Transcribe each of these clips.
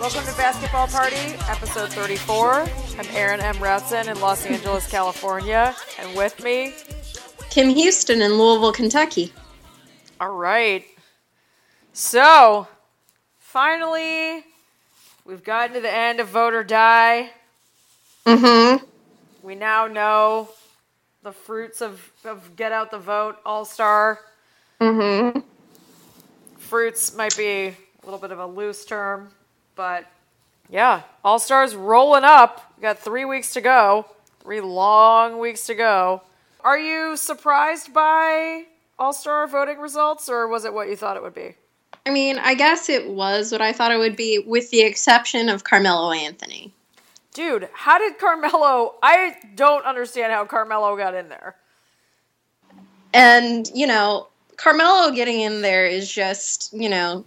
Welcome to Basketball Party, episode 34. I'm Aaron M. Ratson in Los Angeles, California, and with me, Kim Houston in Louisville, Kentucky. All right. So, finally, we've gotten to the end of Vote or Die. Mm-hmm. We now know the fruits of Get Out the Vote, All-Star. Mm-hmm. Fruits might be a little bit of a loose term, but yeah, All-Stars rolling up. We've got 3 weeks to go, 3 long weeks to go. Are you surprised by All-Star voting results, or was it what you thought it would be? I mean, I guess it was what I thought it would be, with the exception of Carmelo Anthony. Dude, how did Carmelo... I don't understand how Carmelo got in there. And, you know, Carmelo getting in there is just, you know...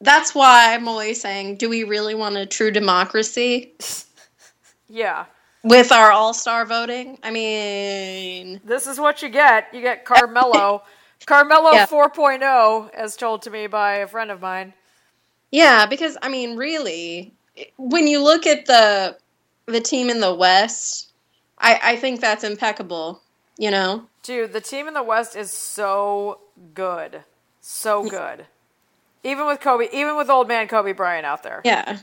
That's why I'm always saying, do we really want a true democracy? Yeah. With our all-star voting? I mean... This is what you get. You get Carmelo... Carmelo 4.0, as told to me by a friend of mine. Yeah, because, I mean, really, when you look at the team in the West, I think that's impeccable, you know? Dude, the team in the West is so good. So good. Even with Kobe, even with old man Kobe Bryant out there. Yeah.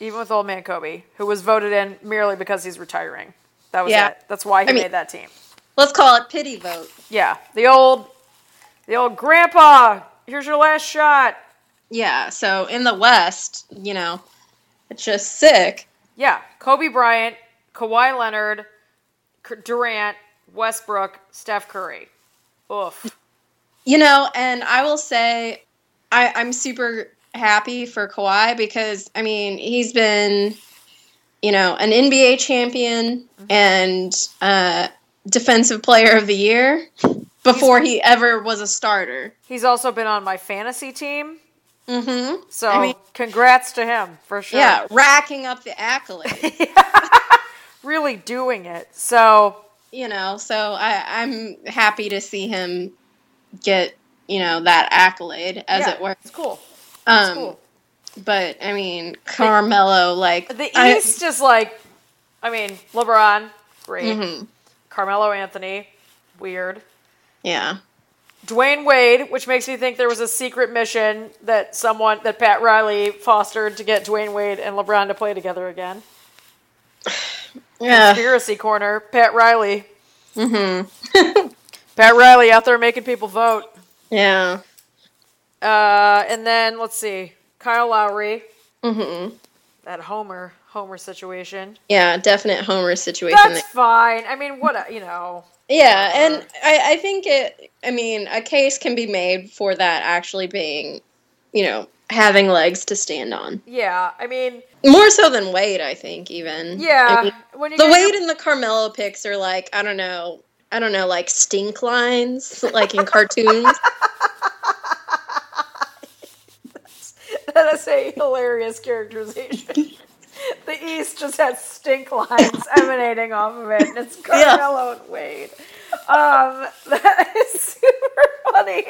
Even with old man Kobe, who was voted in merely because he's retiring. That was it. That's why he made that team. Let's call it pity vote. Yeah, the old grandpa, here's your last shot. Yeah, so in the West, you know, it's just sick. Yeah, Kobe Bryant, Kawhi Leonard, Durant, Westbrook, Steph Curry. Oof. You know, and I will say I'm super happy for Kawhi because, I mean, he's been, you know, an NBA champion and... Defensive Player of the Year before he ever was a starter. He's also been on my fantasy team. Mm-hmm. So congrats to him for sure. Yeah, racking up the accolades. Yeah. Really doing it. So you know, so I'm happy to see him get, you know, that accolade as it were. It's cool. It's cool. But I mean, Carmelo, like the East is like, I mean, LeBron, great. Mm-hmm. Carmelo Anthony, weird. Yeah. Dwayne Wade, which makes me think there was a secret mission that Pat Riley fostered to get Dwayne Wade and LeBron to play together again. Yeah. Conspiracy corner, Pat Riley. Mm-hmm. Pat Riley out there making people vote. Yeah. And then, let's see, Kyle Lowry. Mm-hmm. That Homer situation. Yeah, definite Homer situation. That's fine. I mean, what, you know. Yeah, and I think a case can be made for that actually being, you know, having legs to stand on. Yeah, I mean. More so than Wade, I think, even. Yeah. I mean, the Wade and the Carmelo picks are like, I don't know, like stink lines, like in cartoons. That is a hilarious characterization. The East just has stink lines emanating off of it, and it's Carmelo and Wade. That is super funny.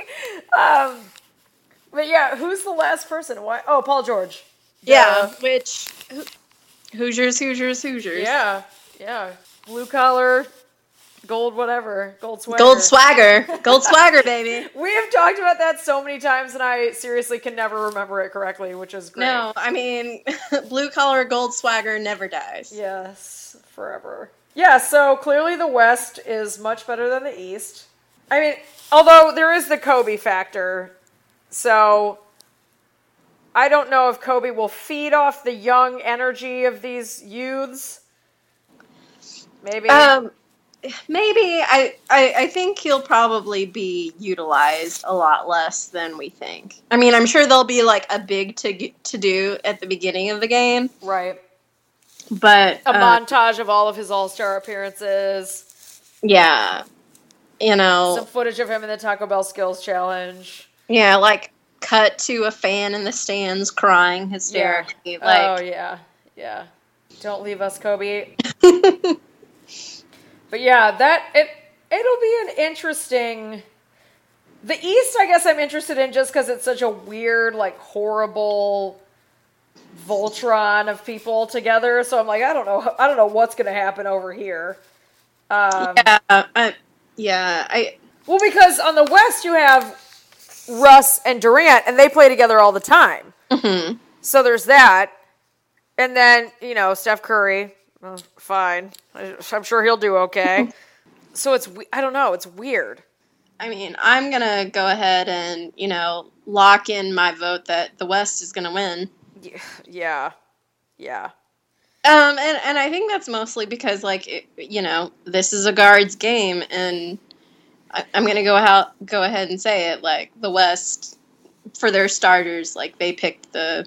But yeah, who's the last person? Why? Oh, Paul George. Yeah, which Hoosiers. Yeah. Blue collar, gold whatever, gold swagger. Gold swagger, baby. We have talked about that so many times, and I seriously can never remember it correctly, which is great. No, I mean, blue-collar gold swagger never dies. Yes, forever. Yeah, so clearly the West is much better than the East. I mean, although there is the Kobe factor, so I don't know if Kobe will feed off the young energy of these youths. Maybe... Maybe. I think he'll probably be utilized a lot less than we think. I mean, I'm sure there'll be like a big to-do at the beginning of the game. Right. But... A montage of all of his all-star appearances. Yeah. You know... Some footage of him in the Taco Bell Skills Challenge. Yeah, like cut to a fan in the stands crying hysterically. Yeah. Like, oh, yeah. Yeah. Don't leave us, Kobe. But yeah, it'll be an interesting The East, I guess I'm interested in just because it's such a weird, like, horrible Voltron of people together. So I'm like, I don't know what's going to happen over here. Well, because on the West you have Russ and Durant, and they play together all the time. Mm-hmm. So there's that. And then, you know, Steph Curry, well, fine. I'm sure he'll do okay. So it's, I don't know, it's weird. I mean, I'm going to go ahead and, you know, lock in my vote that the West is going to win. Yeah. And I think that's mostly because, like, it, you know, this is a guards game, and I'm going to go ahead and say it, like, the West, for their starters, like, they picked the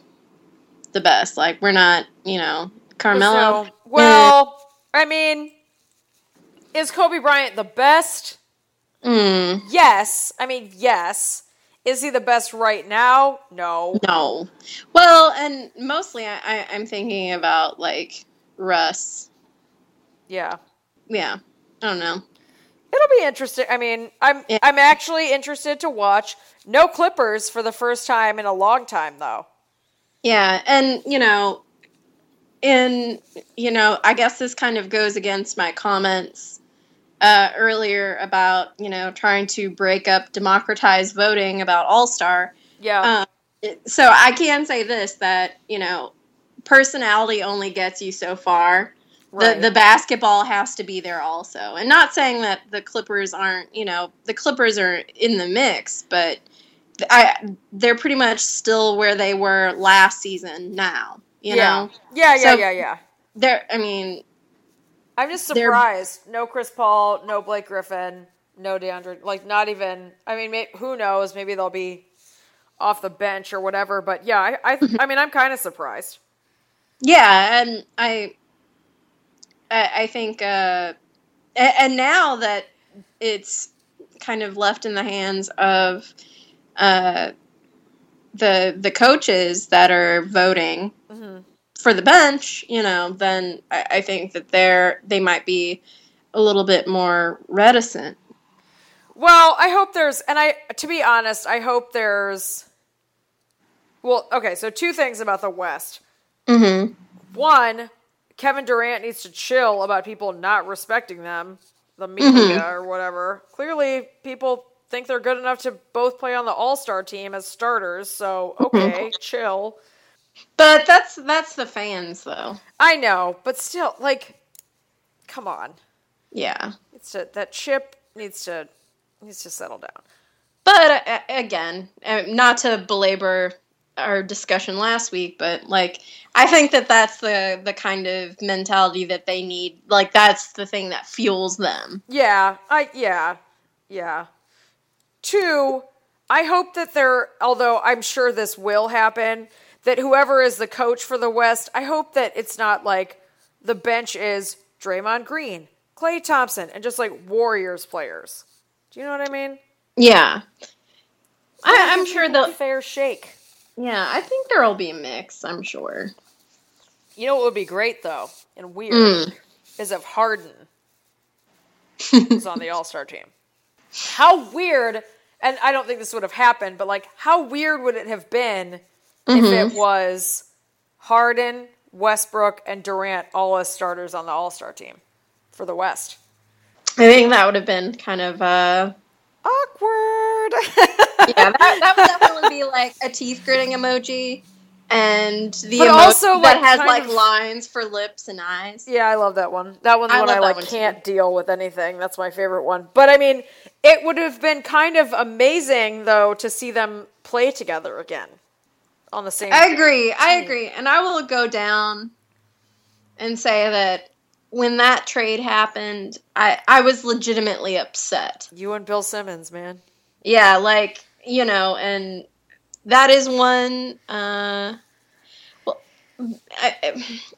best. Like, we're not, you know, Carmelo. So, well, I mean, is Kobe Bryant the best? Yes. I mean, yes. Is he the best right now? No. Well, and mostly I'm thinking about, like, Russ. Yeah. I don't know. It'll be interesting. I mean, I'm actually interested to watch. No Clippers for the first time in a long time, though. Yeah, and, you know, I guess this kind of goes against my comments earlier about, you know, trying to break up democratized voting about All-Star. Yeah. So I can say this, that, you know, personality only gets you so far. Right. The basketball has to be there also. And not saying that the Clippers aren't, you know, the Clippers are in the mix, but they're pretty much still where they were last season now, you know? Yeah. I'm just surprised. No Chris Paul, no Blake Griffin, no DeAndre, like not even, I mean, who knows? Maybe they'll be off the bench or whatever, but yeah, I mean, I'm kind of surprised. Yeah, and I think, and now that it's kind of left in the hands of the coaches that are voting mm-hmm. for the bench, you know, then I think that they might be a little bit more reticent. Well, I hope there's, to be honest, I hope there's. Well, okay, so two things about the West. Mm-hmm. One, Kevin Durant needs to chill about people not respecting them, the media mm-hmm. or whatever. Clearly, people think they're good enough to both play on the All-Star team as starters, so okay, mm-hmm. chill. But that's the fans, though. I know, but still, like, come on. Yeah. That chip needs to settle down. But, again, not to belabor our discussion last week, but, like, I think that that's the kind of mentality that they need. Like, that's the thing that fuels them. Yeah. Two, I hope that although I'm sure this will happen, that whoever is the coach for the West, I hope that it's not like the bench is Draymond Green, Klay Thompson, and just, like, Warriors players. Do you know what I mean? Yeah. I'm sure they'll... Fair shake. Yeah, I think there'll be a mix, I'm sure. You know what would be great, though, and weird, is if Harden was on the All-Star team. How weird, and I don't think this would have happened, but, like, how weird would it have been mm-hmm. if it was Harden, Westbrook, and Durant all as starters on the All-Star team for the West? I think that would have been kind of awkward. Yeah, that would definitely be like a teeth gritting emoji, and the but emoji also, like, that has like lines for lips and eyes. Yeah, I love that one. I deal with anything. That's my favorite one. But I mean, it would have been kind of amazing though to see them play together again on the same. I agree, and I will go down and say that. When that trade happened, I was legitimately upset. You and Bill Simmons, man. Yeah, like, you know, and that is one,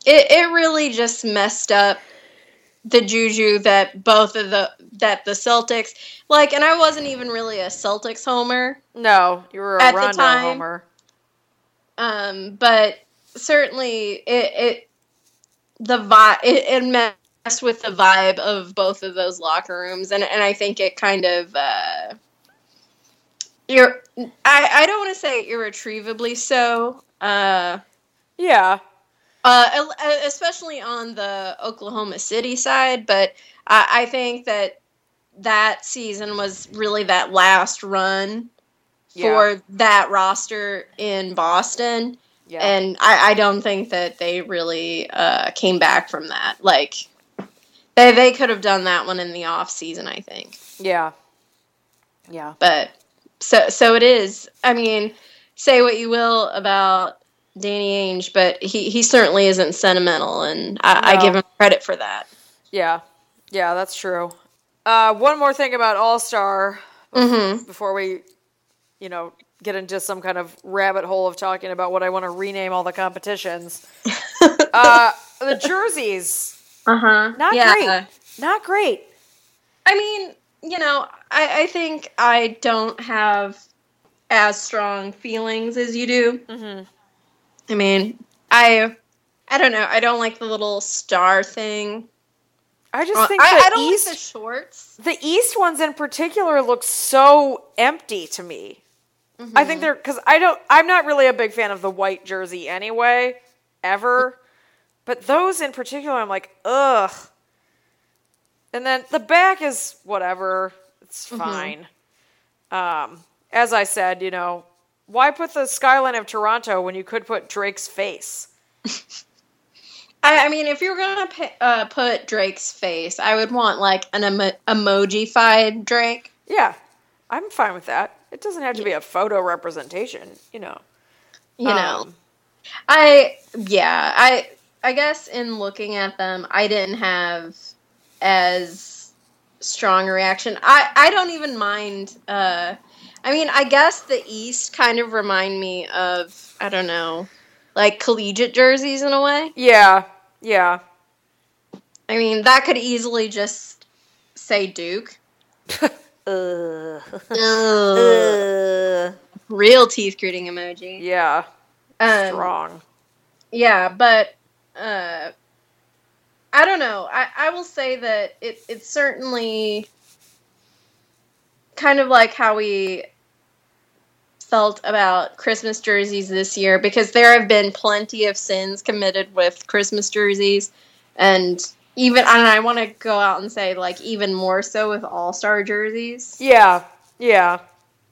it really just messed up the juju that the Celtics, like, and I wasn't even really a Celtics homer. No, you were a Rondo homer. But certainly it messed with the vibe of both of those locker rooms, and I think it kind of I don't want to say irretrievably so. Yeah. Especially on the Oklahoma City side, but I think that season was really that last run for that roster in Boston, and I don't think that they really came back from that. Like, they could have done that one in the off season, I think. Yeah. Yeah. But so it is. I mean, say what you will about Danny Ainge, but he certainly isn't sentimental, and I give him credit for that. Yeah. Yeah, that's true. One more thing about All-Star before we, get into some kind of rabbit hole of talking about what I want to rename all the competitions. The jerseys. Uh-huh. Not great. Not great. I mean, I think I don't have as strong feelings as you do. Mm-hmm. I mean, I don't know. I don't like the little star thing. I just think I don't like the shorts. The East ones in particular look so empty to me. Mm-hmm. I think I'm not really a big fan of the white jersey anyway, ever. But those in particular, I'm like, ugh. And then the back is whatever. It's fine. Mm-hmm. As I said, why put the skyline of Toronto when you could put Drake's face? I mean, if you were going to put Drake's face, I would want, like, an emoji-fied Drake. Yeah, I'm fine with that. It doesn't have to be a photo representation, I guess in looking at them, I didn't have as strong a reaction. I don't even mind, I guess the East kind of remind me of, I don't know, like collegiate jerseys in a way. Yeah, yeah. I mean, that could easily just say Duke. Real teeth gritting emoji. Yeah, strong. Yeah, but I don't know. I will say that it's certainly kind of like how we felt about Christmas jerseys this year, because there have been plenty of sins committed with Christmas jerseys, and even, and I want to go out and say, like, even more so with All-Star jerseys. Yeah, yeah.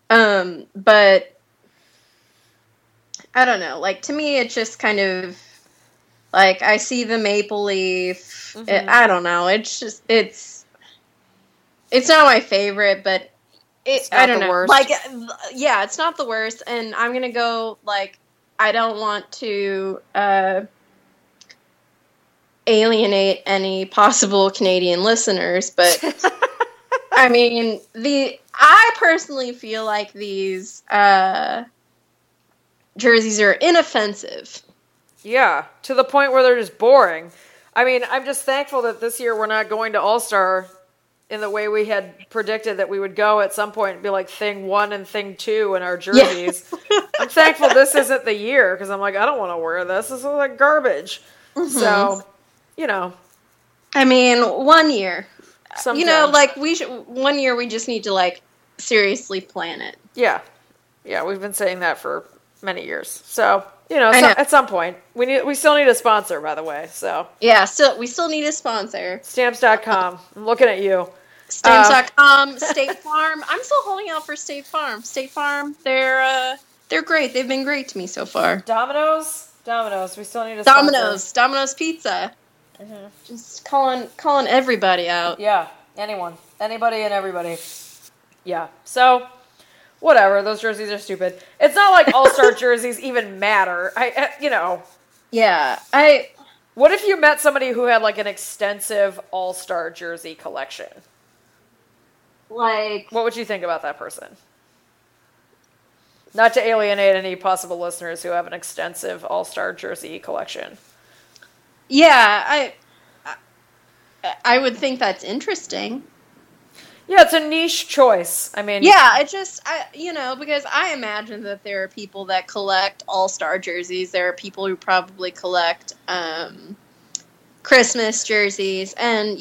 But I don't know. Like, to me, it's just kind of like I see the maple leaf. Mm-hmm. I don't know. It's just it's not my favorite, but I don't know. Worst. Like, yeah, it's not the worst, and I'm gonna go like I don't want to alienate any possible Canadian listeners, but I mean, I personally feel like these jerseys are inoffensive. Yeah, to the point where they're just boring. I mean, I'm just thankful that this year we're not going to All-Star in the way we had predicted that we would go at some point and be like thing 1 and thing 2 in our jerseys. Yeah. I'm thankful this isn't the year, because I'm like, I don't want to wear this. This is like garbage. Mm-hmm. So, I mean, one year. Sometimes. One year we just need to, like, seriously plan it. Yeah. Yeah, we've been saying that for many years. So, at some point. We still need a sponsor, by the way. So yeah, we still need a sponsor. Stamps.com. I'm looking at you. Stamps.com, State Farm. I'm still holding out for State Farm. State Farm, they're great. They've been great to me so far. Domino's. We still need a sponsor. Domino's Pizza. Mm-hmm. Just calling everybody out. Yeah, anyone. Anybody and everybody. Yeah. So, whatever. Those jerseys are stupid. It's not like All-Star jerseys even matter. Yeah. What if you met somebody who had, like, an extensive All-Star jersey collection? Like, what would you think about that person? Not to alienate any possible listeners who have an extensive All-Star jersey collection. Yeah, I would think that's interesting. Yeah, it's a niche choice. I mean, yeah, it just, because I imagine that there are people that collect All-Star jerseys. There are people who probably collect Christmas jerseys, and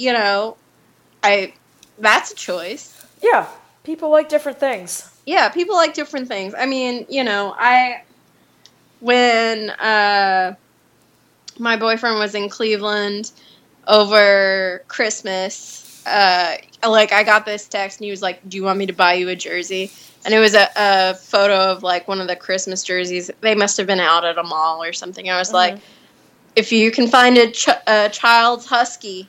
that's a choice. Yeah, people like different things. Yeah, people like different things. I mean, you know, when my boyfriend was in Cleveland over Christmas, like, I got this text, and he was like, do you want me to buy you a jersey? And it was a photo of, like, one of the Christmas jerseys. They must have been out at a mall or something. I was like, if you can find a child's husky.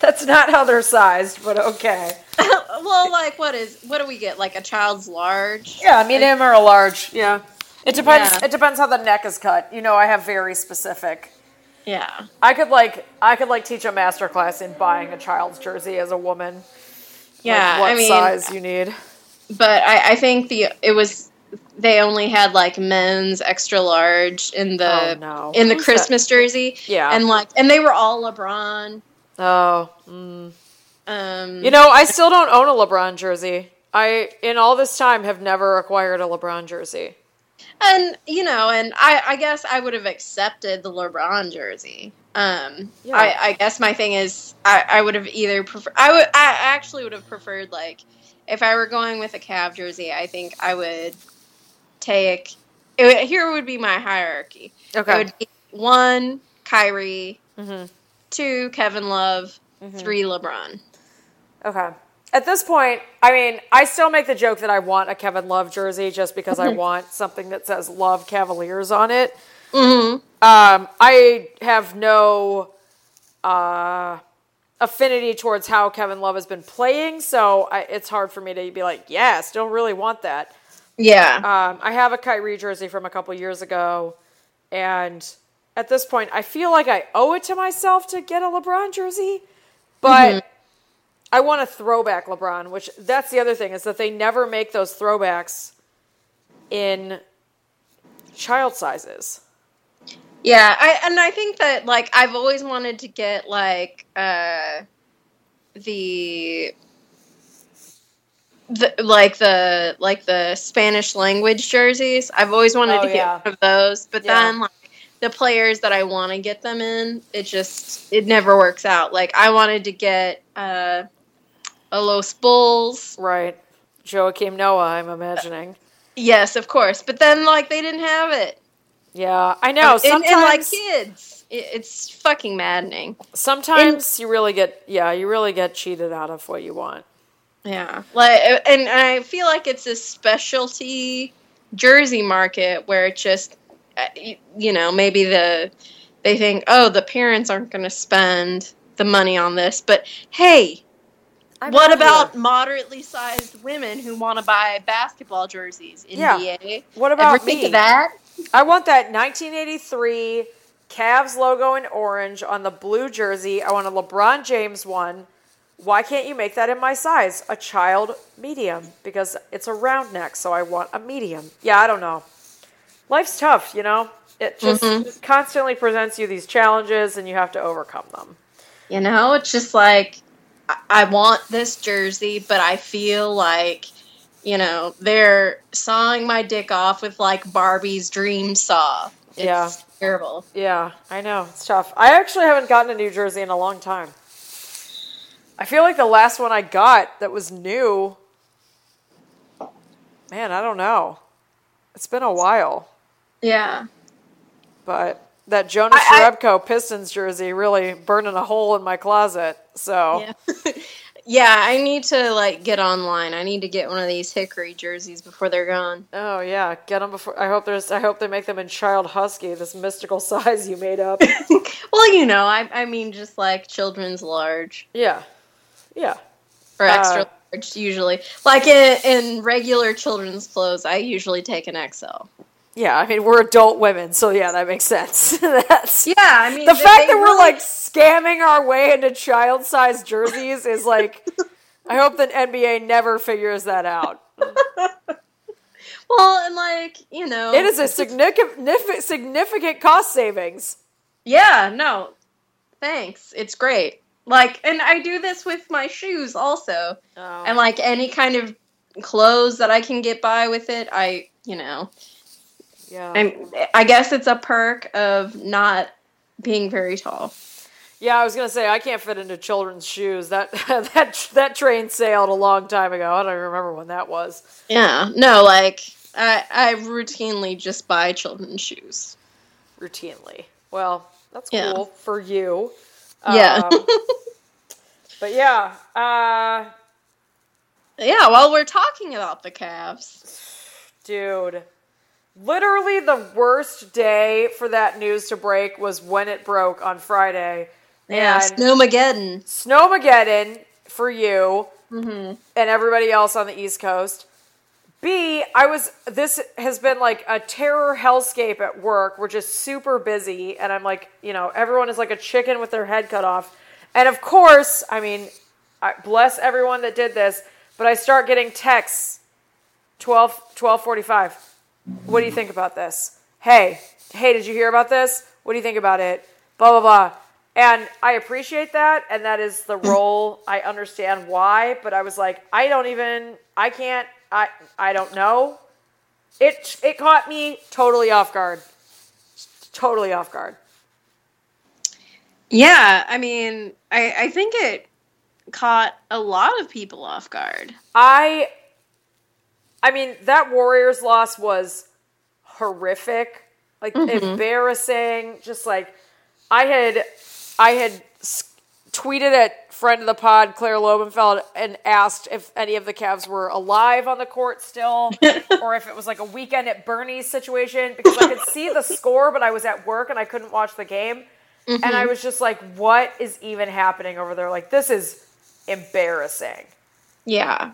That's not how they're sized, but okay. Well, like, what do we get? Like, a child's large? Yeah, medium or a large, yeah. It depends. Yeah. It depends how the neck is cut. You know, I have very specific. Yeah. I could teach a master class in buying a child's jersey as a woman. Yeah, like, what size you need. But I think they only had like men's extra large in the Christmas jersey. Yeah, and they were all LeBron. Oh. Mm. You know, I still don't own a LeBron jersey. I in all this time have never acquired a LeBron jersey. And, you know, and I guess I would have accepted the LeBron jersey. Yeah. I guess my thing is I would have either preferred... I actually would have preferred, like, if I were going with a Cavs jersey, I think I would take... Here would be my hierarchy. Okay. It would be 1, Kyrie, 2, Kevin Love, 3, LeBron. Okay. At this point, I mean, I still make the joke that I want a Kevin Love jersey just because I want something that says Love Cavaliers on it. Mm-hmm. I have no affinity towards how Kevin Love has been playing, so it's hard for me to be like, yeah, still really want that. Yeah. I have a Kyrie jersey from a couple years ago, and at this point, I feel like I owe it to myself to get a LeBron jersey, but... Mm-hmm. I want a throwback LeBron, which that's the other thing, is that they never make those throwbacks in child sizes. Yeah, I think that, like, I've always wanted to get, like, the Spanish language jerseys. I've always wanted to get one of those, but then, like, the players that I want to get them in, it never works out. Like, I wanted to get a Los Bulls. Right. Joakim Noah, I'm imagining. Yes, of course. But then, like, they didn't have it. Yeah, I know. And like, kids. It's fucking maddening. Sometimes you really get cheated out of what you want. Yeah. Like, and I feel like it's a specialty jersey market where it just, you know, maybe they think, oh, the parents aren't going to spend the money on this, but hey, what about moderately sized women who want to buy basketball jerseys in NBA? What about ever me? Think of that? I want that 1983 Cavs logo in orange on the blue jersey. I want a LeBron James one. Why can't you make that in my size? A child medium, because it's a round neck, so I want a medium. Yeah, I don't know. Life's tough, you know? It just constantly presents you these challenges, and you have to overcome them. You know, it's just like, I want this jersey, but I feel like, you know, they're sawing my dick off with, like, Barbie's dream saw. It's terrible. Yeah, I know. It's tough. I actually haven't gotten a new jersey in a long time. I feel like the last one I got that was new, man, I don't know. It's been a while. Yeah. But that Jonas Jerebko Pistons jersey really burning a hole in my closet, so. Yeah. I need to, like, get online. I need to get one of these Hickory jerseys before they're gone. Oh, yeah. Get them before. I hope they make them in Child Husky, this mystical size you made up. Well, you know, I mean, just, like, children's large. Yeah. Yeah. Or extra large, usually. Like, in regular children's clothes, I usually take an XL. Yeah, I mean, we're adult women, so yeah, that makes sense. I mean... The fact that we're, like, scamming our way into child-sized jerseys is, like... I hope the NBA never figures that out. Well, and, like, you know... It is a significant cost savings. Yeah, no. Thanks. It's great. Like, and I do this with my shoes, also. Oh. And, like, any kind of clothes that I can get by with it, I, you know... Yeah, I guess it's a perk of not being very tall. Yeah, I was going to say, I can't fit into children's shoes. That train sailed a long time ago. I don't even remember when that was. Yeah. No, like, I routinely just buy children's shoes. Routinely. Well, that's cool for you. Yeah. But yeah. Yeah, while we're talking about the Cavs. Dude. Literally the worst day for that news to break was when it broke on Friday. Yeah, and Snowmageddon. Snowmageddon for you and everybody else on the East Coast. B, this has been like a terror hellscape at work. We're just super busy. And I'm like, you know, everyone is like a chicken with their head cut off. And of course, I mean, bless everyone that did this, but I start getting texts 12:45. What do you think about this? Hey, did you hear about this? What do you think about it? Blah, blah, blah. And I appreciate that, and that is the role. I understand why, but I was like, I don't know. It caught me totally off guard. Totally off guard. Yeah, I mean, I think it caught a lot of people off guard. I mean, that Warriors loss was horrific. Like, embarrassing. Just like, I had tweeted at friend of the pod, Claire Lobenfeld, and asked if any of the Cavs were alive on the court still, or if it was like a weekend at Bernie's situation, because I could see the score, but I was at work and I couldn't watch the game. Mm-hmm. And I was just like, what is even happening over there? Like, this is embarrassing. Yeah.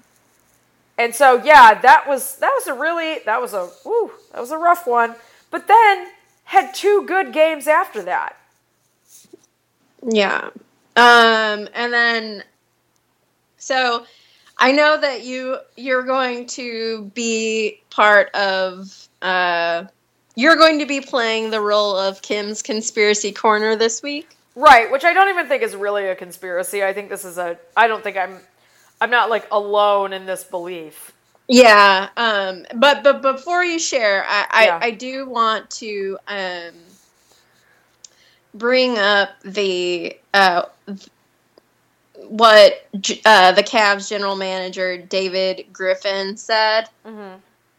And so, yeah, that was a rough one. But then had two good games after that. Yeah. And then, so I know that you're going to be part of, you're going to be playing the role of Kim's Conspiracy Corner this week. Right. Which I don't even think is really a conspiracy. I think this is I don't think I'm not like alone in this belief. Yeah. But before you share, I do want to, bring up the what the Cavs general manager David Griffin said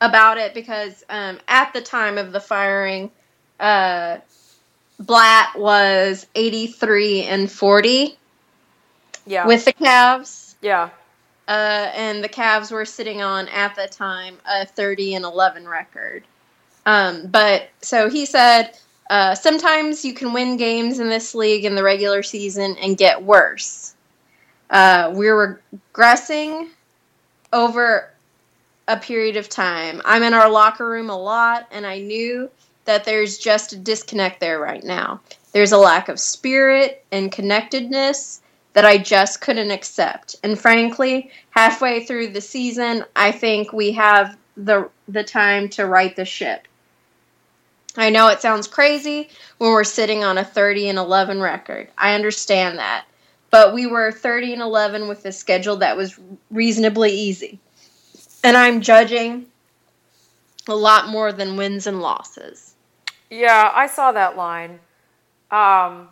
about it, because at the time of the firing, Blatt was 83-40 with the Cavs. Yeah. And the Cavs were sitting on, at the time, a 30-11 record. But so he said, sometimes you can win games in this league in the regular season and get worse. We're regressing over a period of time. I'm in our locker room a lot, and I knew that there's just a disconnect there right now. There's a lack of spirit and connectedness that I just couldn't accept. And frankly, halfway through the season, I think we have the time to right the ship. I know it sounds crazy when we're sitting on a 30-11 record. I understand that. But we were 30-11 with a schedule that was reasonably easy. And I'm judging a lot more than wins and losses. Yeah, I saw that line. Are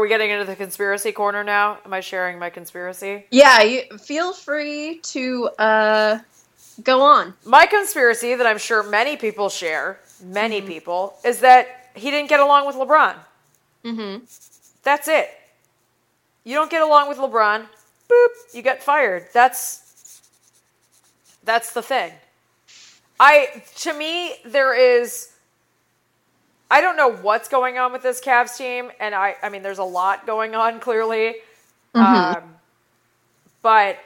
we getting into the conspiracy corner now? Am I sharing my conspiracy? Yeah, feel free to go on. My conspiracy that I'm sure many people share... many people, is that he didn't get along with LeBron. Mm-hmm. That's it. You don't get along with LeBron, boop, you get fired. That's the thing. To me, I don't know what's going on with this Cavs team, and I mean, there's a lot going on, clearly. Mm-hmm. But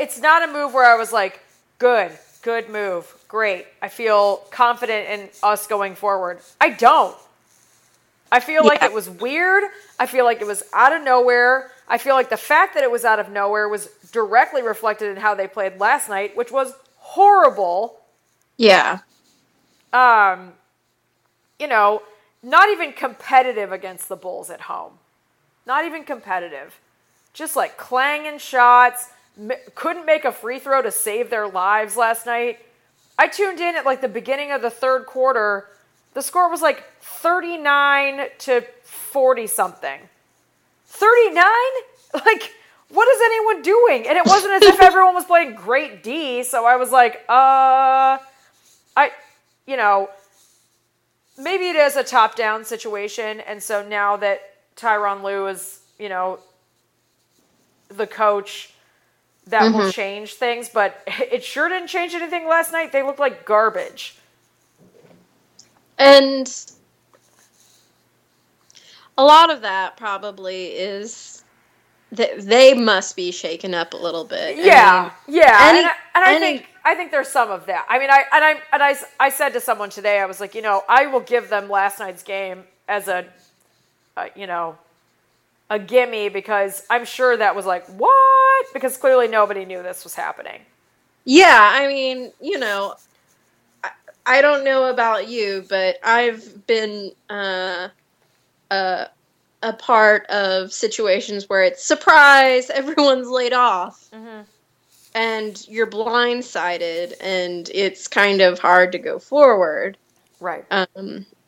it's not a move where I was like, good move. Great. I feel confident in us going forward. I don't. I feel like it was weird. I feel like it was out of nowhere. I feel like the fact that it was out of nowhere was directly reflected in how they played last night, which was horrible. Yeah. You know, not even competitive against the Bulls at home. Not even competitive. Just like clanging shots. Couldn't make a free throw to save their lives last night. I tuned in at like the beginning of the third quarter The score was like 39 to 40 something. 39? Like, what is anyone doing? And it wasn't as if everyone was playing great D, so I was like, maybe it is a top-down situation, and so now that Tyronn Lue is, the coach, that will change things, but it sure didn't change anything last night. They looked like garbage. And a lot of that probably is that they must be shaken up a little bit. Yeah, I think there's some of that. I mean, I said to someone today, I was like, I will give them last night's game as a gimme, because I'm sure that was like, what? Because clearly nobody knew this was happening. Yeah, I mean, I don't know about you, but I've been a part of situations where it's surprise, everyone's laid off, and you're blindsided, and it's kind of hard to go forward. Right.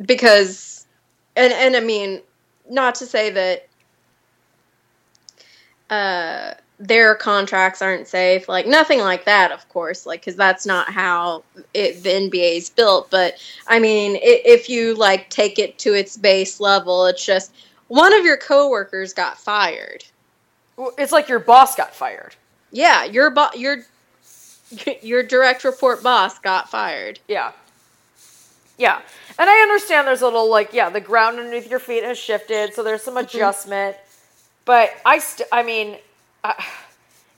Because, and I mean, not to say that their contracts aren't safe, like nothing like that, of course, like, because that's not how the NBA is built. But I mean, if you like take it to its base level, it's just one of your coworkers got fired. Well, it's like your boss got fired. Yeah, your direct report boss got fired. Yeah. Yeah, and I understand there's a little the ground underneath your feet has shifted, so there's some adjustment. But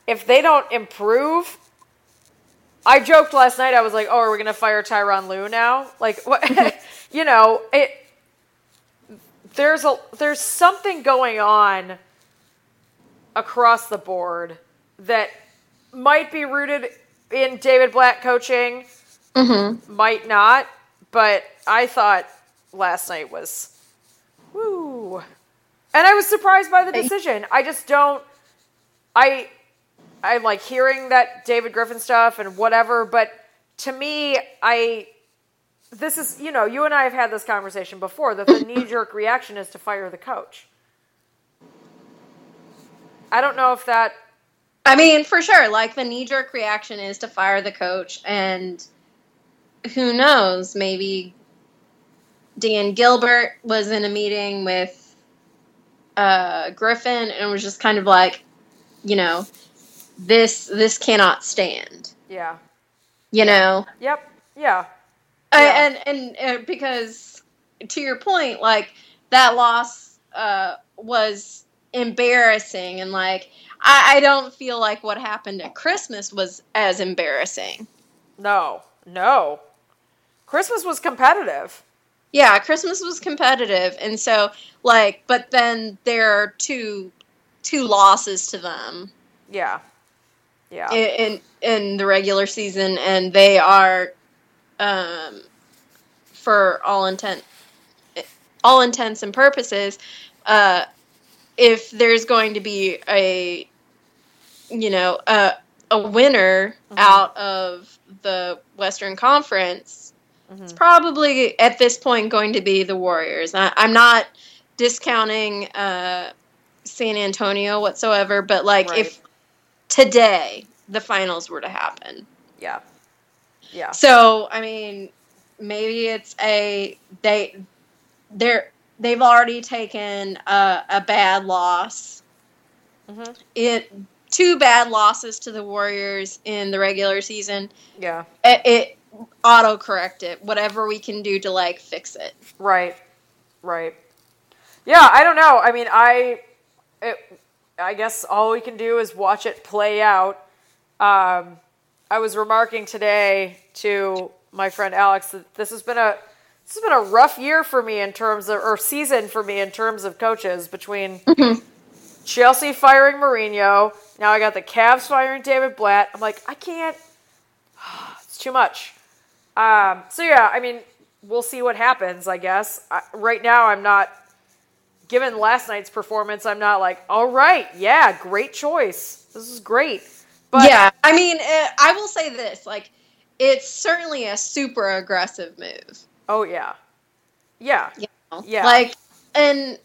if they don't improve, I joked last night. I was like, "Oh, are we going to fire Tyronn Lue now?" Like, what? There's something going on across the board that might be rooted in David Blatt coaching, might not. But I thought last night was woo. And I was surprised by the decision. I just don't. I like hearing that David Griffin stuff and whatever, but to me, this is, you and I have had this conversation before, that the knee-jerk reaction is to fire the coach. I don't know if that. I mean, for sure, like the knee-jerk reaction is to fire the coach, and who knows? Maybe Dan Gilbert was in a meeting with Griffin, and it was just kind of like, this cannot stand. Yeah. Yep. Yeah. And because to your point, like that loss was embarrassing, and like I don't feel like what happened at Christmas was as embarrassing. No. Christmas was competitive. Yeah, Christmas was competitive, and so, like, but then there are two losses to them. Yeah. In the regular season, and they are, for all intents and purposes, if there's going to be a winner out of the Western Conference, it's probably, at this point, going to be the Warriors. I'm not discounting San Antonio whatsoever, but, like, if today the finals were to happen. Yeah. So, I mean, maybe it's they've already taken a bad loss. Two bad losses to the Warriors in the regular season. Yeah. It auto-correct it, whatever we can do to, like, fix it. Right. Yeah, I don't know. I mean, I guess all we can do is watch it play out. I was remarking today to my friend Alex that this has been a rough year for me in terms of, or season for me in terms of coaches, between Chelsea firing Mourinho, now I got the Cavs firing David Blatt. I'm like, I can't. It's too much. So yeah, I mean, we'll see what happens, I guess. Right now, I'm not, given last night's performance, I'm not like, all right, yeah, great choice. This is great. But yeah, I mean, I will say this, like, it's certainly a super aggressive move. Oh, yeah. Yeah. You know? Yeah. Like, and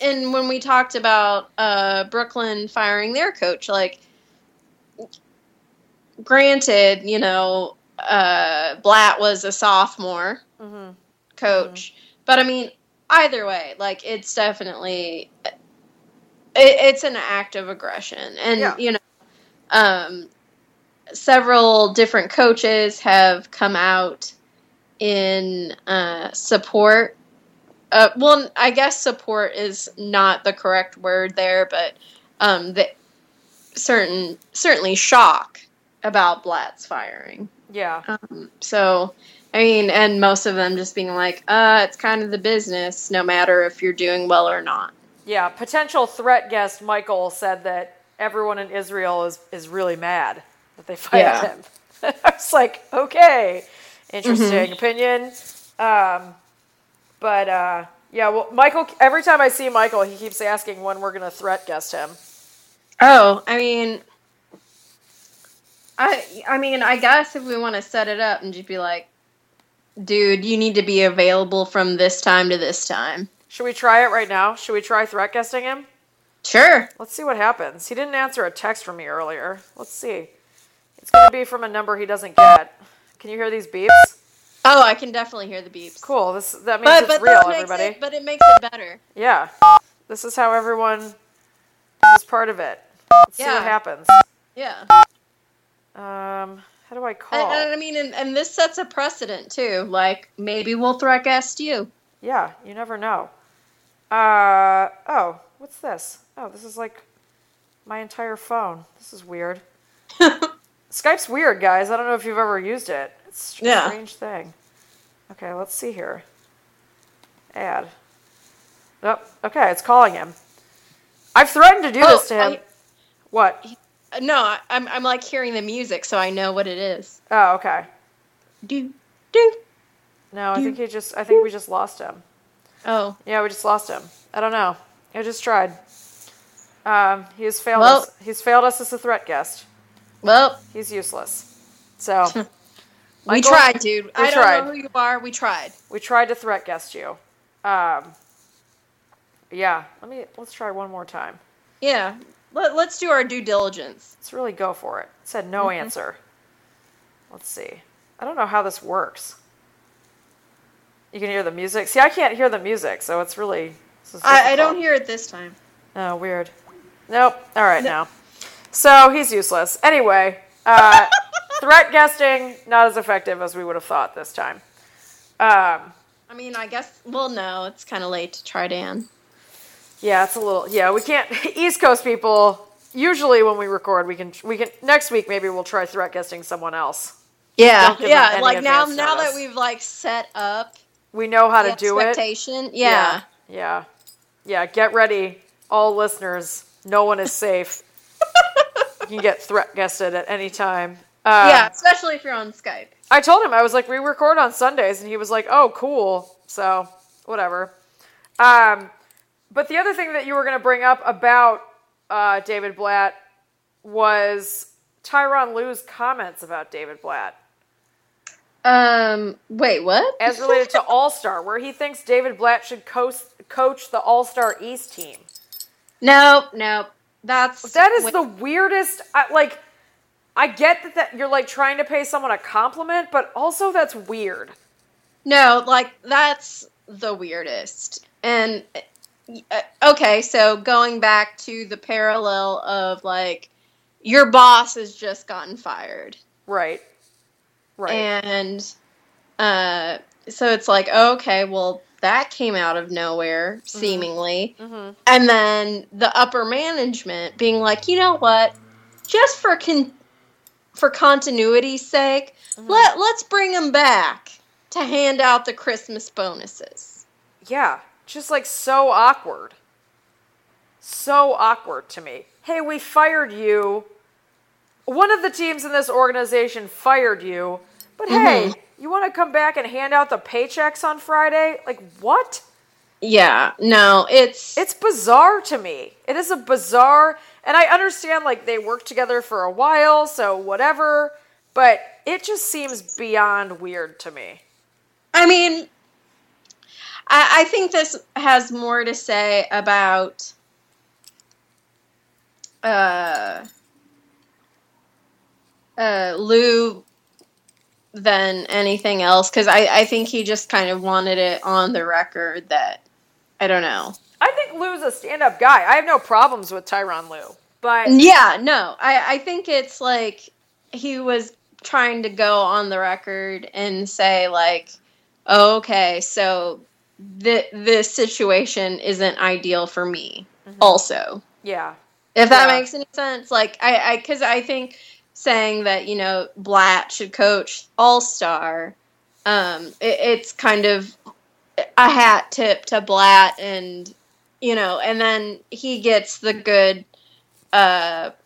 when we talked about Brooklyn firing their coach, like, granted, you know, Blatt was a sophomore mm-hmm. coach. Mm-hmm. But, I mean, either way, like, it's definitely it's an act of aggression. And, yeah. you know, several different coaches have come out in support. Well, I guess support is not the correct word there, but certainly shock about Blatt's firing. Yeah. So, I mean, and most of them just being like, it's kind of the business, no matter if you're doing well or not. Yeah, potential threat guest Michael said that everyone in Israel is really mad that they fired him. I was like, okay, interesting opinion. Yeah, well, Michael, every time I see Michael, he keeps asking when we're going to threat guest him. Oh, I mean, I guess if we want to set it up and just be like, dude, you need to be available from this time to this time. Should we try it right now? Should we try threat guesting him? Sure. Let's see what happens. He didn't answer a text from me earlier. Let's see. It's going to be from a number he doesn't get. Can you hear these beeps? Oh, I can definitely hear the beeps. Cool. That means it's real, everybody. But it makes it better. Yeah. This is how everyone is part of it. Let's see what happens. Yeah. How do I call? I mean, and this sets a precedent, too. Like, maybe we'll threat guest you. Yeah, you never know. Oh, what's this? Oh, this is like my entire phone. This is weird. Skype's weird, guys. I don't know if you've ever used it. It's a strange thing. Okay, let's see here. Add. Oh, okay, it's calling him. I've threatened to do this to him. What? No, I'm like hearing the music, so I know what it is. Oh, okay. Do. No, I think we just lost him. Oh. Yeah, we just lost him. I don't know. I just tried. He has failed us. He's failed us as a threat guest. Well. He's useless. So. Michael, we tried, dude. I don't know who you are. We tried. We tried to threat guest you. Yeah. Let's try one more time. Yeah. Let's do our due diligence. Let's really go for it. It said no answer. Let's see. I don't know how this works. You can hear the music. See, I can't hear the music, so it's really... I don't hear it this time. Oh, weird. Nope. All right, no. So, he's useless. Anyway, threat guesting, not as effective as we would have thought this time. I mean, I guess... Well, no, it's kind of late to try to end. Yeah, it's a little... Yeah, we can't... East Coast people, usually when we record, we can next week maybe we'll try threat guesting someone else. Yeah, yeah, like now that we've like set up... We know how to do it. Expectation, yeah. Yeah, yeah, get ready, all listeners. No one is safe. You can get threat guested at any time. Yeah, especially if you're on Skype. I told him, I was like, we record on Sundays, and he was like, oh, cool, so whatever. But the other thing that you were going to bring up about David Blatt was Tyronn Lue's comments about David Blatt. Wait, what? As related to All-Star, where he thinks David Blatt should coach the All-Star East team. Nope. That is the weirdest. I get that you're like trying to pay someone a compliment, but also that's weird. No, like that's the weirdest. And okay, so going back to the parallel of like your boss has just gotten fired, right? Right. And so it's like, okay, well, that came out of nowhere, seemingly. Mm-hmm. And then the upper management being like, you know what? Just for continuity's sake, let's bring them back to hand out the Christmas bonuses. Yeah, just like so awkward. So awkward to me. Hey, we fired you. One of the teams in this organization fired you, but hey, you want to come back and hand out the paychecks on Friday? Like, what? Yeah, no, it's bizarre to me. It is a bizarre, and I understand, like, they worked together for a while, so whatever, but it just seems beyond weird to me. I mean, I think this has more to say about Lue than anything else, because I think he just kind of wanted it on the record that, I don't know. I think Lue's a stand-up guy. I have no problems with Tyronn Lue, but... Yeah, no. I think it's like he was trying to go on the record and say, like, oh, okay, so this situation isn't ideal for me, mm-hmm. also. Yeah. If that makes any sense. Like, because I think... saying that, you know, Blatt should coach All-Star, it's kind of a hat tip to Blatt, and, you know, and then he gets the good PR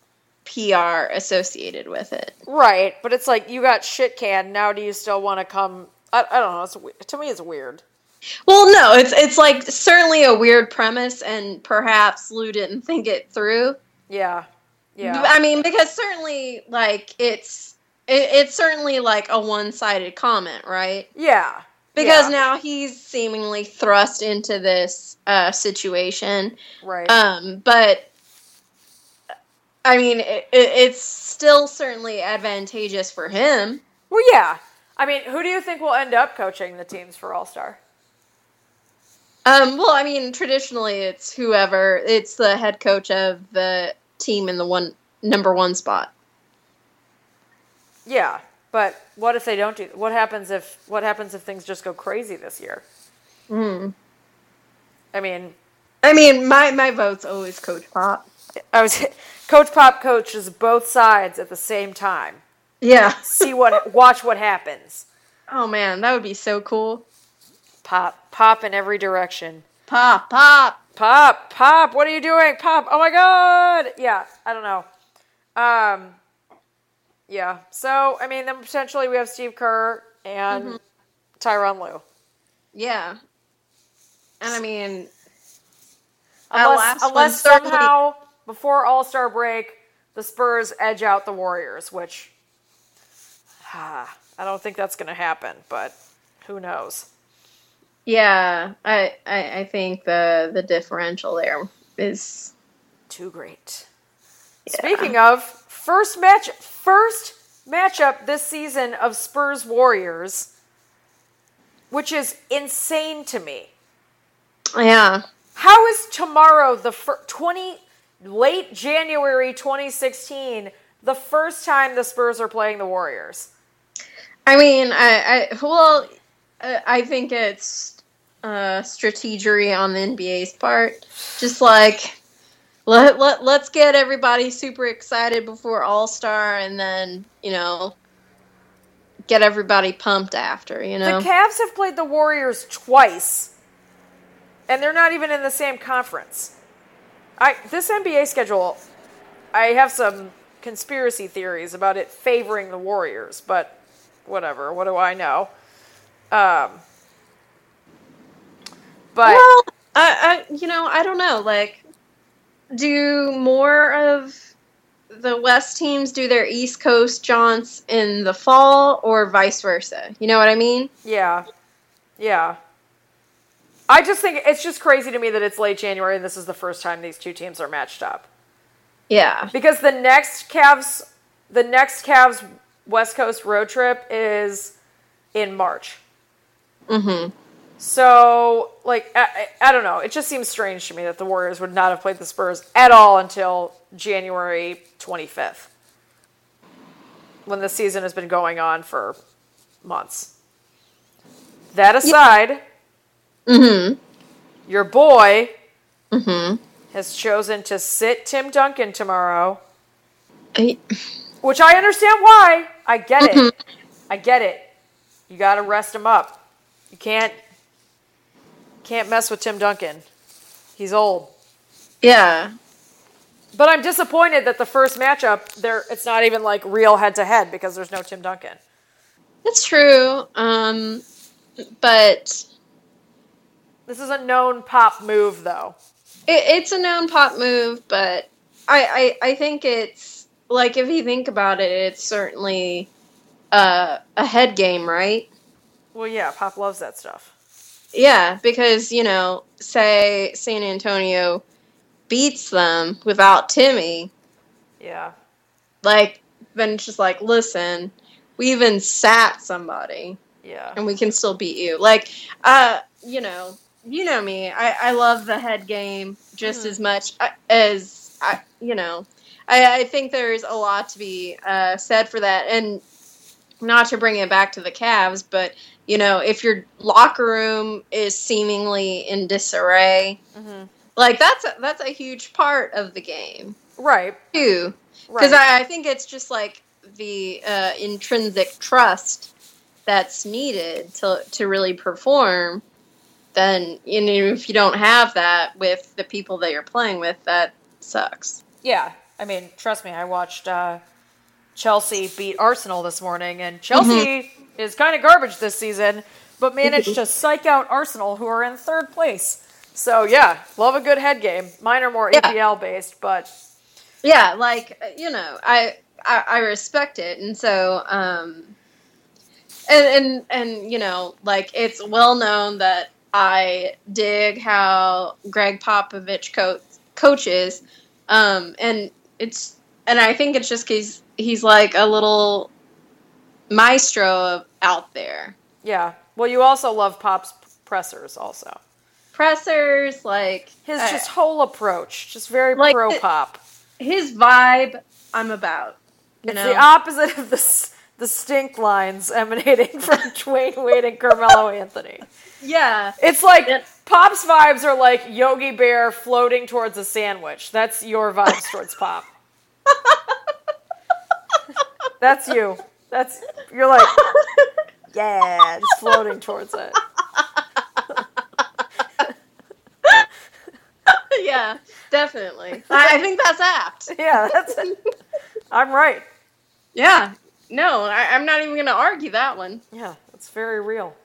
associated with it. Right, but it's like, you got shit canned, now do you still want to come? I don't know, to me it's weird. Well, no, it's like certainly a weird premise, and perhaps Lue didn't think it through. Yeah. Yeah. I mean, because certainly, like, it's certainly, like, a one-sided comment, right? Yeah. Because now he's seemingly thrust into this situation. Right. But, I mean, it's still certainly advantageous for him. Well, yeah. I mean, who do you think will end up coaching the teams for All-Star? Well, I mean, traditionally it's whoever. It's the head coach of the... team in the number one spot. Yeah, but what if they don't do? What happens if things just go crazy this year? Mm. I mean, my vote's always Coach Pop. Coach Pop coaches both sides at the same time. Yeah, watch what happens. Oh man, that would be so cool. Pop in every direction. Pop, what are you doing? Pop, oh my God. Yeah, I don't know. Yeah, so, I mean, then potentially we have Steve Kerr and mm-hmm. Tyronn Lue. Yeah. And, I mean, unless somehow, before All-Star break, the Spurs edge out the Warriors, which, I don't think that's going to happen, but who knows. Yeah, I think the differential there is too great. Yeah. Speaking of, first matchup this season of Spurs Warriors, which is insane to me. Yeah. How is tomorrow, the late January 2016, the first time the Spurs are playing the Warriors? I mean, I think it's strategery on the NBA's part, just like let's get everybody super excited before All-Star, and then, you know, get everybody pumped after. You know, the Cavs have played the Warriors twice, and they're not even in the same conference. This NBA schedule, I have some conspiracy theories about it favoring the Warriors, but whatever. What do I know? But well, I don't know. Like, do more of the West teams do their East Coast jaunts in the fall, or vice versa? You know what I mean? Yeah, yeah. I just think it's just crazy to me that it's late January and this is the first time these two teams are matched up. Yeah, because the next Cavs West Coast road trip is in March. Mm-hmm. So, like, I don't know. It just seems strange to me that the Warriors would not have played the Spurs at all until January 25th, when the season has been going on for months. That aside, yeah. Mm-hmm. Your boy mm-hmm. has chosen to sit Tim Duncan tomorrow, which I understand why. I get mm-hmm. it. I get it. You got to rest him up. You can't mess with Tim Duncan. He's old. Yeah. But I'm disappointed that the first matchup, it's not even like real head-to-head because there's no Tim Duncan. That's true. But... this is a known Pop move, though. It's a known Pop move, but I think it's... like, if you think about it, it's certainly a head game, right? Well, yeah, Pop loves that stuff. Yeah, because, you know, say San Antonio beats them without Timmy. Yeah. Like, then it's just like, listen, we even sapped somebody. Yeah. And we can still beat you. Like, you know me. I love the head game just as much as, I think there's a lot to be said for that. And not to bring it back to the Cavs, but, you know, if your locker room is seemingly in disarray, mm-hmm. like, that's a huge part of the game. Right. Too. Because I think it's just, like, the intrinsic trust that's needed to really perform. Then, you know, if you don't have that with the people that you're playing with, that sucks. Yeah. I mean, trust me, I watched Chelsea beat Arsenal this morning, and Chelsea mm-hmm. is kind of garbage this season, but managed to psych out Arsenal, who are in third place. So, yeah, love a good head game. Mine are more APL-based, but... Yeah, like, you know, I respect it, and so, and you know, like, it's well known that I dig how Gregg Popovich coaches, and I think it's just because he's like a little maestro out there. Yeah. Well, you also love Pop's pressers, also. Pressers, like his just whole approach, just very like pro Pop. His vibe, I'm about. It's the opposite of the stink lines emanating from Dwayne Wade and Carmelo Anthony. Yeah. It's like, Pop's vibes are like Yogi Bear floating towards a sandwich. That's your vibes towards Pop. That's you. You're like, yeah, just floating towards it. Yeah, definitely. I think that's apt. Yeah, that's it. I'm right. Yeah. No, I'm not even going to argue that one. Yeah, it's very real.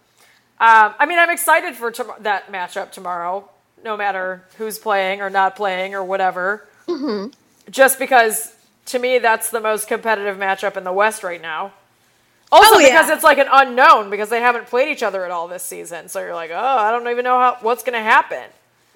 I mean, I'm excited for that matchup tomorrow, no matter who's playing or not playing or whatever. Mm-hmm. Just because, to me, that's the most competitive matchup in the West right now. Also because it's like an unknown, because they haven't played each other at all this season. So you're like, oh, I don't even know what's going to happen.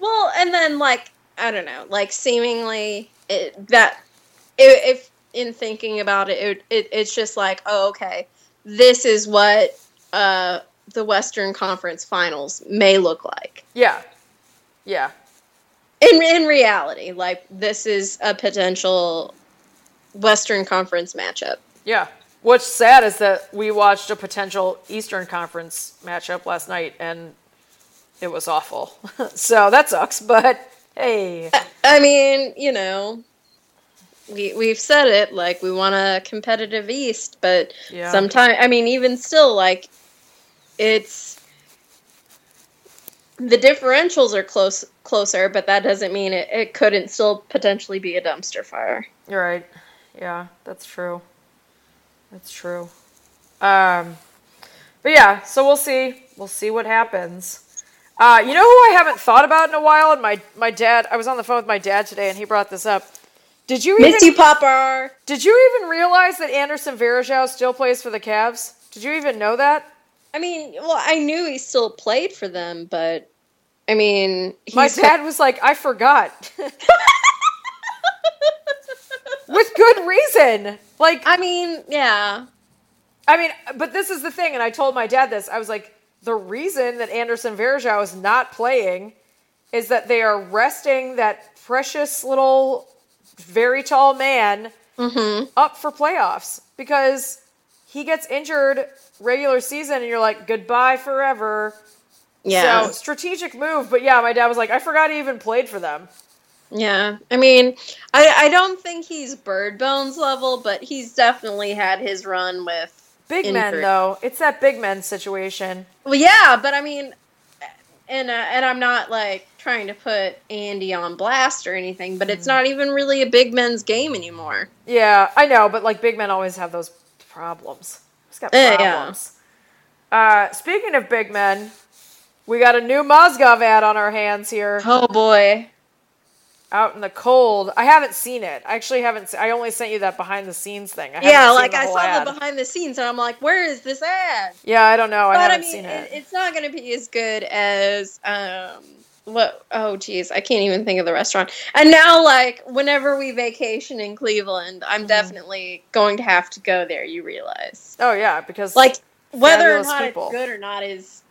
Well, and then, like, I don't know, like, seemingly, if in thinking about it, it's just like, oh, okay, this is what the Western Conference Finals may look like. Yeah. Yeah. In reality, like, this is a potential Western Conference matchup. Yeah. What's sad is that we watched a potential Eastern Conference matchup last night, and... it was awful. So that sucks, but hey. I mean, you know, we've said it, like, we want a competitive East, but sometimes, I mean, even still, like, it's, the differentials are closer, but that doesn't mean it couldn't still potentially be a dumpster fire. You're right. Yeah, that's true. That's true. But yeah, so we'll see. We'll see what happens. You know who I haven't thought about in a while? And my dad, I was on the phone with my dad today, and he brought this up. Missy Popper! Did you even realize that Anderson Varejão still plays for the Cavs? Did you even know that? I mean, well, I knew he still played for them, but, I mean... My dad was like, I forgot. With good reason. Like, I mean, yeah. I mean, but this is the thing, and I told my dad this. I was like, the reason that Anderson Varejão is not playing is that they are resting that precious little, very tall man up for playoffs, because he gets injured regular season and you're like, goodbye forever. Yeah. So strategic move. But yeah, my dad was like, I forgot he even played for them. Yeah. I mean, I don't think he's Bird Bones level, but he's definitely had his run with big men, though. It's that big men situation. Well, yeah, but I mean, and I'm not, like, trying to put Andy on blast or anything, but it's not even really a big men's game anymore. Yeah, I know, but, like, big men always have those problems. He's got problems. Yeah. Speaking of big men, we got a new Mozgov ad on our hands here. Oh, boy. out in the cold. I haven't seen it. I actually haven't. I only sent you that behind the scenes thing. I saw the behind the scenes and I'm like, where is this ad? Yeah, I don't know. I haven't seen it. It's not going to be as good as, oh geez, I can't even think of the restaurant. And now, like, whenever we vacation in Cleveland, I'm definitely going to have to go there, you realize. Oh yeah, because like whether or not it's good or not is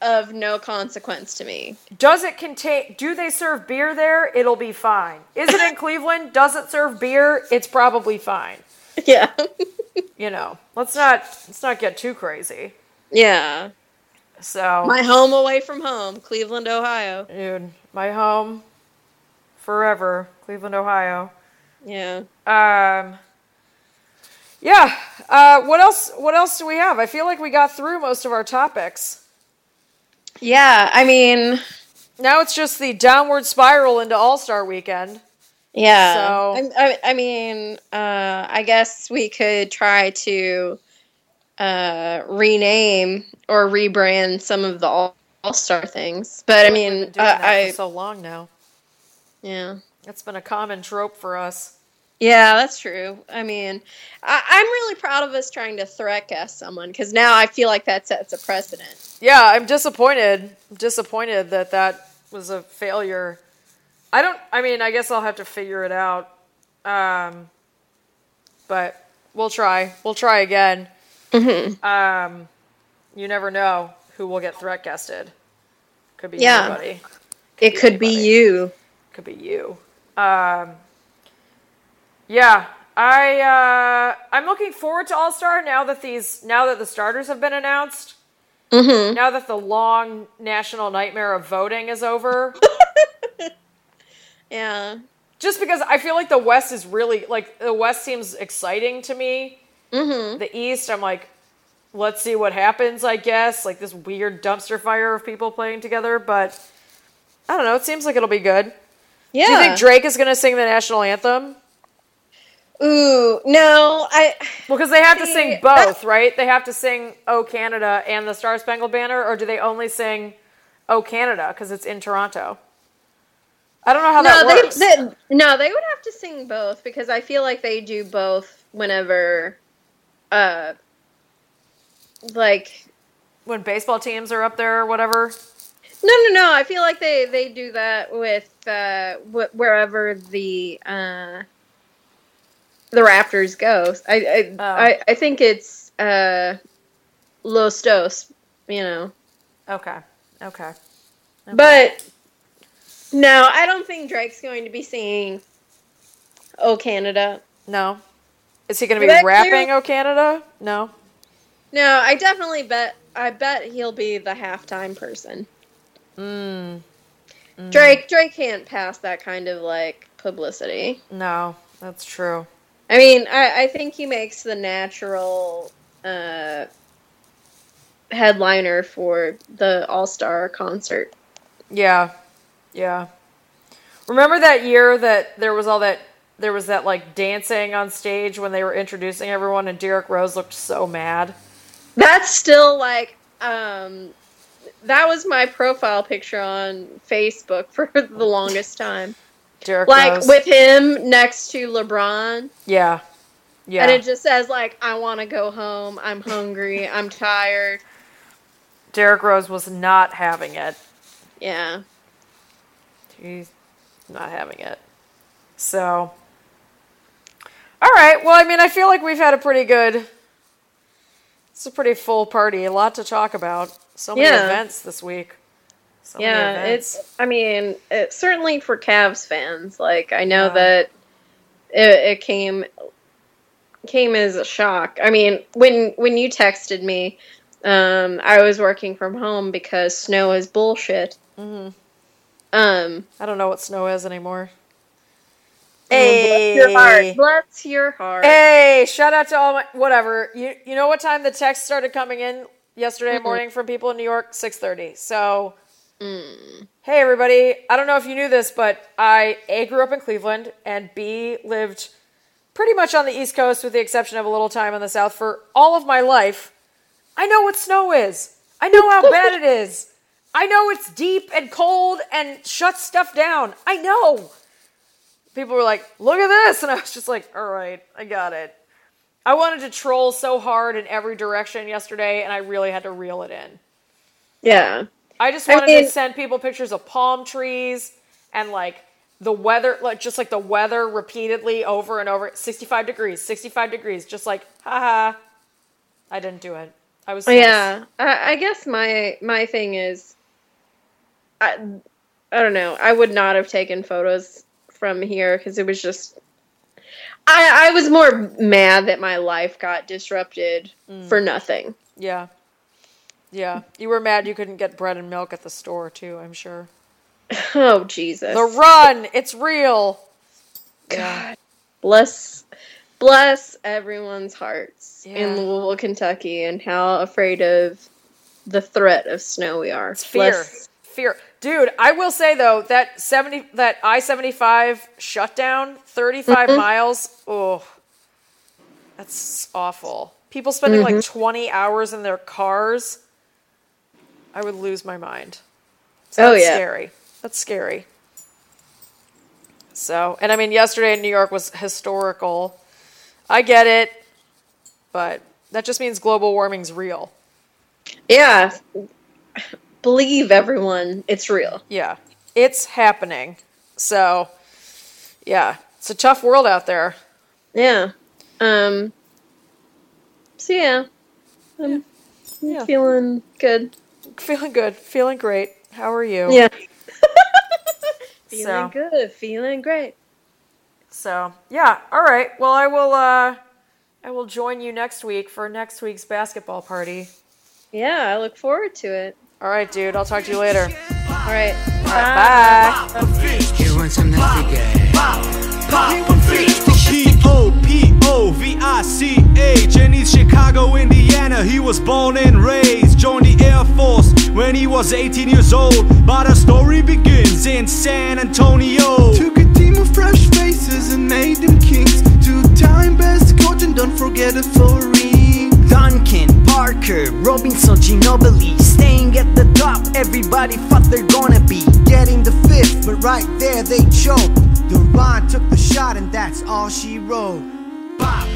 of no consequence to me. Does it contain, do they serve beer there? It'll be fine. Is it in Cleveland? Does it serve beer? It's probably fine. Yeah. You know, let's not get too crazy. Yeah. So my home away from home, Cleveland, Ohio. Dude, my home forever, Cleveland, Ohio. Yeah. Yeah. What else do we have? I feel like we got through most of our topics. Yeah, I mean, now it's just the downward spiral into All-Star Weekend. Yeah. So I mean, I guess we could try to rename or rebrand some of the All-Star things. But I mean, I've been doing that for so long now. Yeah. That's been a common trope for us. Yeah, that's true. I mean, I'm really proud of us trying to threat-cast someone, because now I feel like that sets a precedent. Yeah, I'm disappointed. that was a failure. I guess I'll have to figure it out. But we'll try. We'll try again. Mm-hmm. You never know who will get threat-casted. Could be anybody. Could be you. Yeah, I'm looking forward to All-Star now that the starters have been announced. Mm-hmm. Now that the long national nightmare of voting is over. Yeah. Just because I feel like the West is really, like, the West seems exciting to me. Mm-hmm. The East, I'm like, let's see what happens, I guess. Like, this weird dumpster fire of people playing together. But, I don't know, it seems like it'll be good. Yeah. Do you think Drake is going to sing the national anthem? Ooh, no, because they have to sing both, right? They have to sing "O Canada" and the Star Spangled Banner, or do they only sing "O Canada" because it's in Toronto? I don't know how that works. They would have to sing both, because I feel like they do both whenever, like when baseball teams are up there or whatever. No. I feel like they do that with wherever the. The Raptors go. I think it's Los Dos, you know. Okay. But no, I don't think Drake's going to be singing "O Canada." No. Is he going to be rapping "O Canada"? No. No, I definitely bet. I bet he'll be the halftime person. Drake can't pass that kind of like publicity. No, that's true. I mean, I think he makes the natural headliner for the All-Star concert. Yeah. Remember that year that there was that like dancing on stage when they were introducing everyone and Derek Rose looked so mad? That's still like that was my profile picture on Facebook for the longest time. Derek Rose. With him next to LeBron. Yeah. And it just says, like, I want to go home. I'm hungry. I'm tired. Derek Rose was not having it. Yeah. He's not having it. So. All right. Well, I mean, I feel like we've had it's a pretty full party. A lot to talk about. So many events this week. It's certainly for Cavs fans. Like, I know that it came as a shock. I mean, when you texted me, I was working from home because snow is bullshit. Mm-hmm. I don't know what snow is anymore. Hey, bless your heart. Hey, shout out to all my whatever. You know what time the text started coming in yesterday morning from people in New York? 6:30. So. Mm. Hey everybody, I don't know if you knew this, but I, A, grew up in Cleveland, and B, lived pretty much on the East Coast with the exception of a little time in the South for all of my life. I know what snow is. I know how bad it is. I know it's deep and cold and shuts stuff down. I know. people were like, look at this. And I was just like, all right, I got it. I wanted to troll so hard in every direction yesterday, and I really had to reel it in. Yeah. I just wanted to send people pictures of palm trees and, like, the weather, like just like the weather repeatedly over and over. 65 degrees, 65 degrees. Just like, haha. I didn't do it. I was serious. Yeah. I guess my thing is, I don't know. I would not have taken photos from here because it was just... I was more mad that my life got disrupted for nothing. Yeah. Yeah. You were mad you couldn't get bread and milk at the store, too, I'm sure. Oh, Jesus. The run! It's real! God. Yeah. Bless everyone's hearts in Louisville, Kentucky, and how afraid of the threat of snow we are. It's fear. Fear. Dude, I will say, though, that I-75 shutdown, 35 miles, oh, that's awful. People spending, like, 20 hours in their cars, I would lose my mind. So that's scary. That's scary. So, and I mean, yesterday in New York was historical. I get it, but that just means global warming's real. Yeah. Believe everyone, it's real. Yeah, it's happening. So, yeah, it's a tough world out there. Yeah. So yeah, I'm feeling good. Feeling good. Feeling great. How are you? Yeah. Feeling good. Feeling great. So yeah. All right. Well, I will join you next week for next week's basketball party. Yeah, I look forward to it. All right, dude. I'll talk to you later. All right. Bye. You want something to get? P-O-P-O-V-I-C-H. And he's Chicago, Indiana. He was born and raised. Joined the Air Force when he was 18 years old. But the story begins in San Antonio. Took a team of fresh faces and made them kings. Two-time best coach and don't forget it for real. Duncan, Parker, Robinson, Ginobili, staying at the top, everybody thought they're gonna be getting the fifth, but right there they choked. Durant took the shot and that's all she wrote. Bop.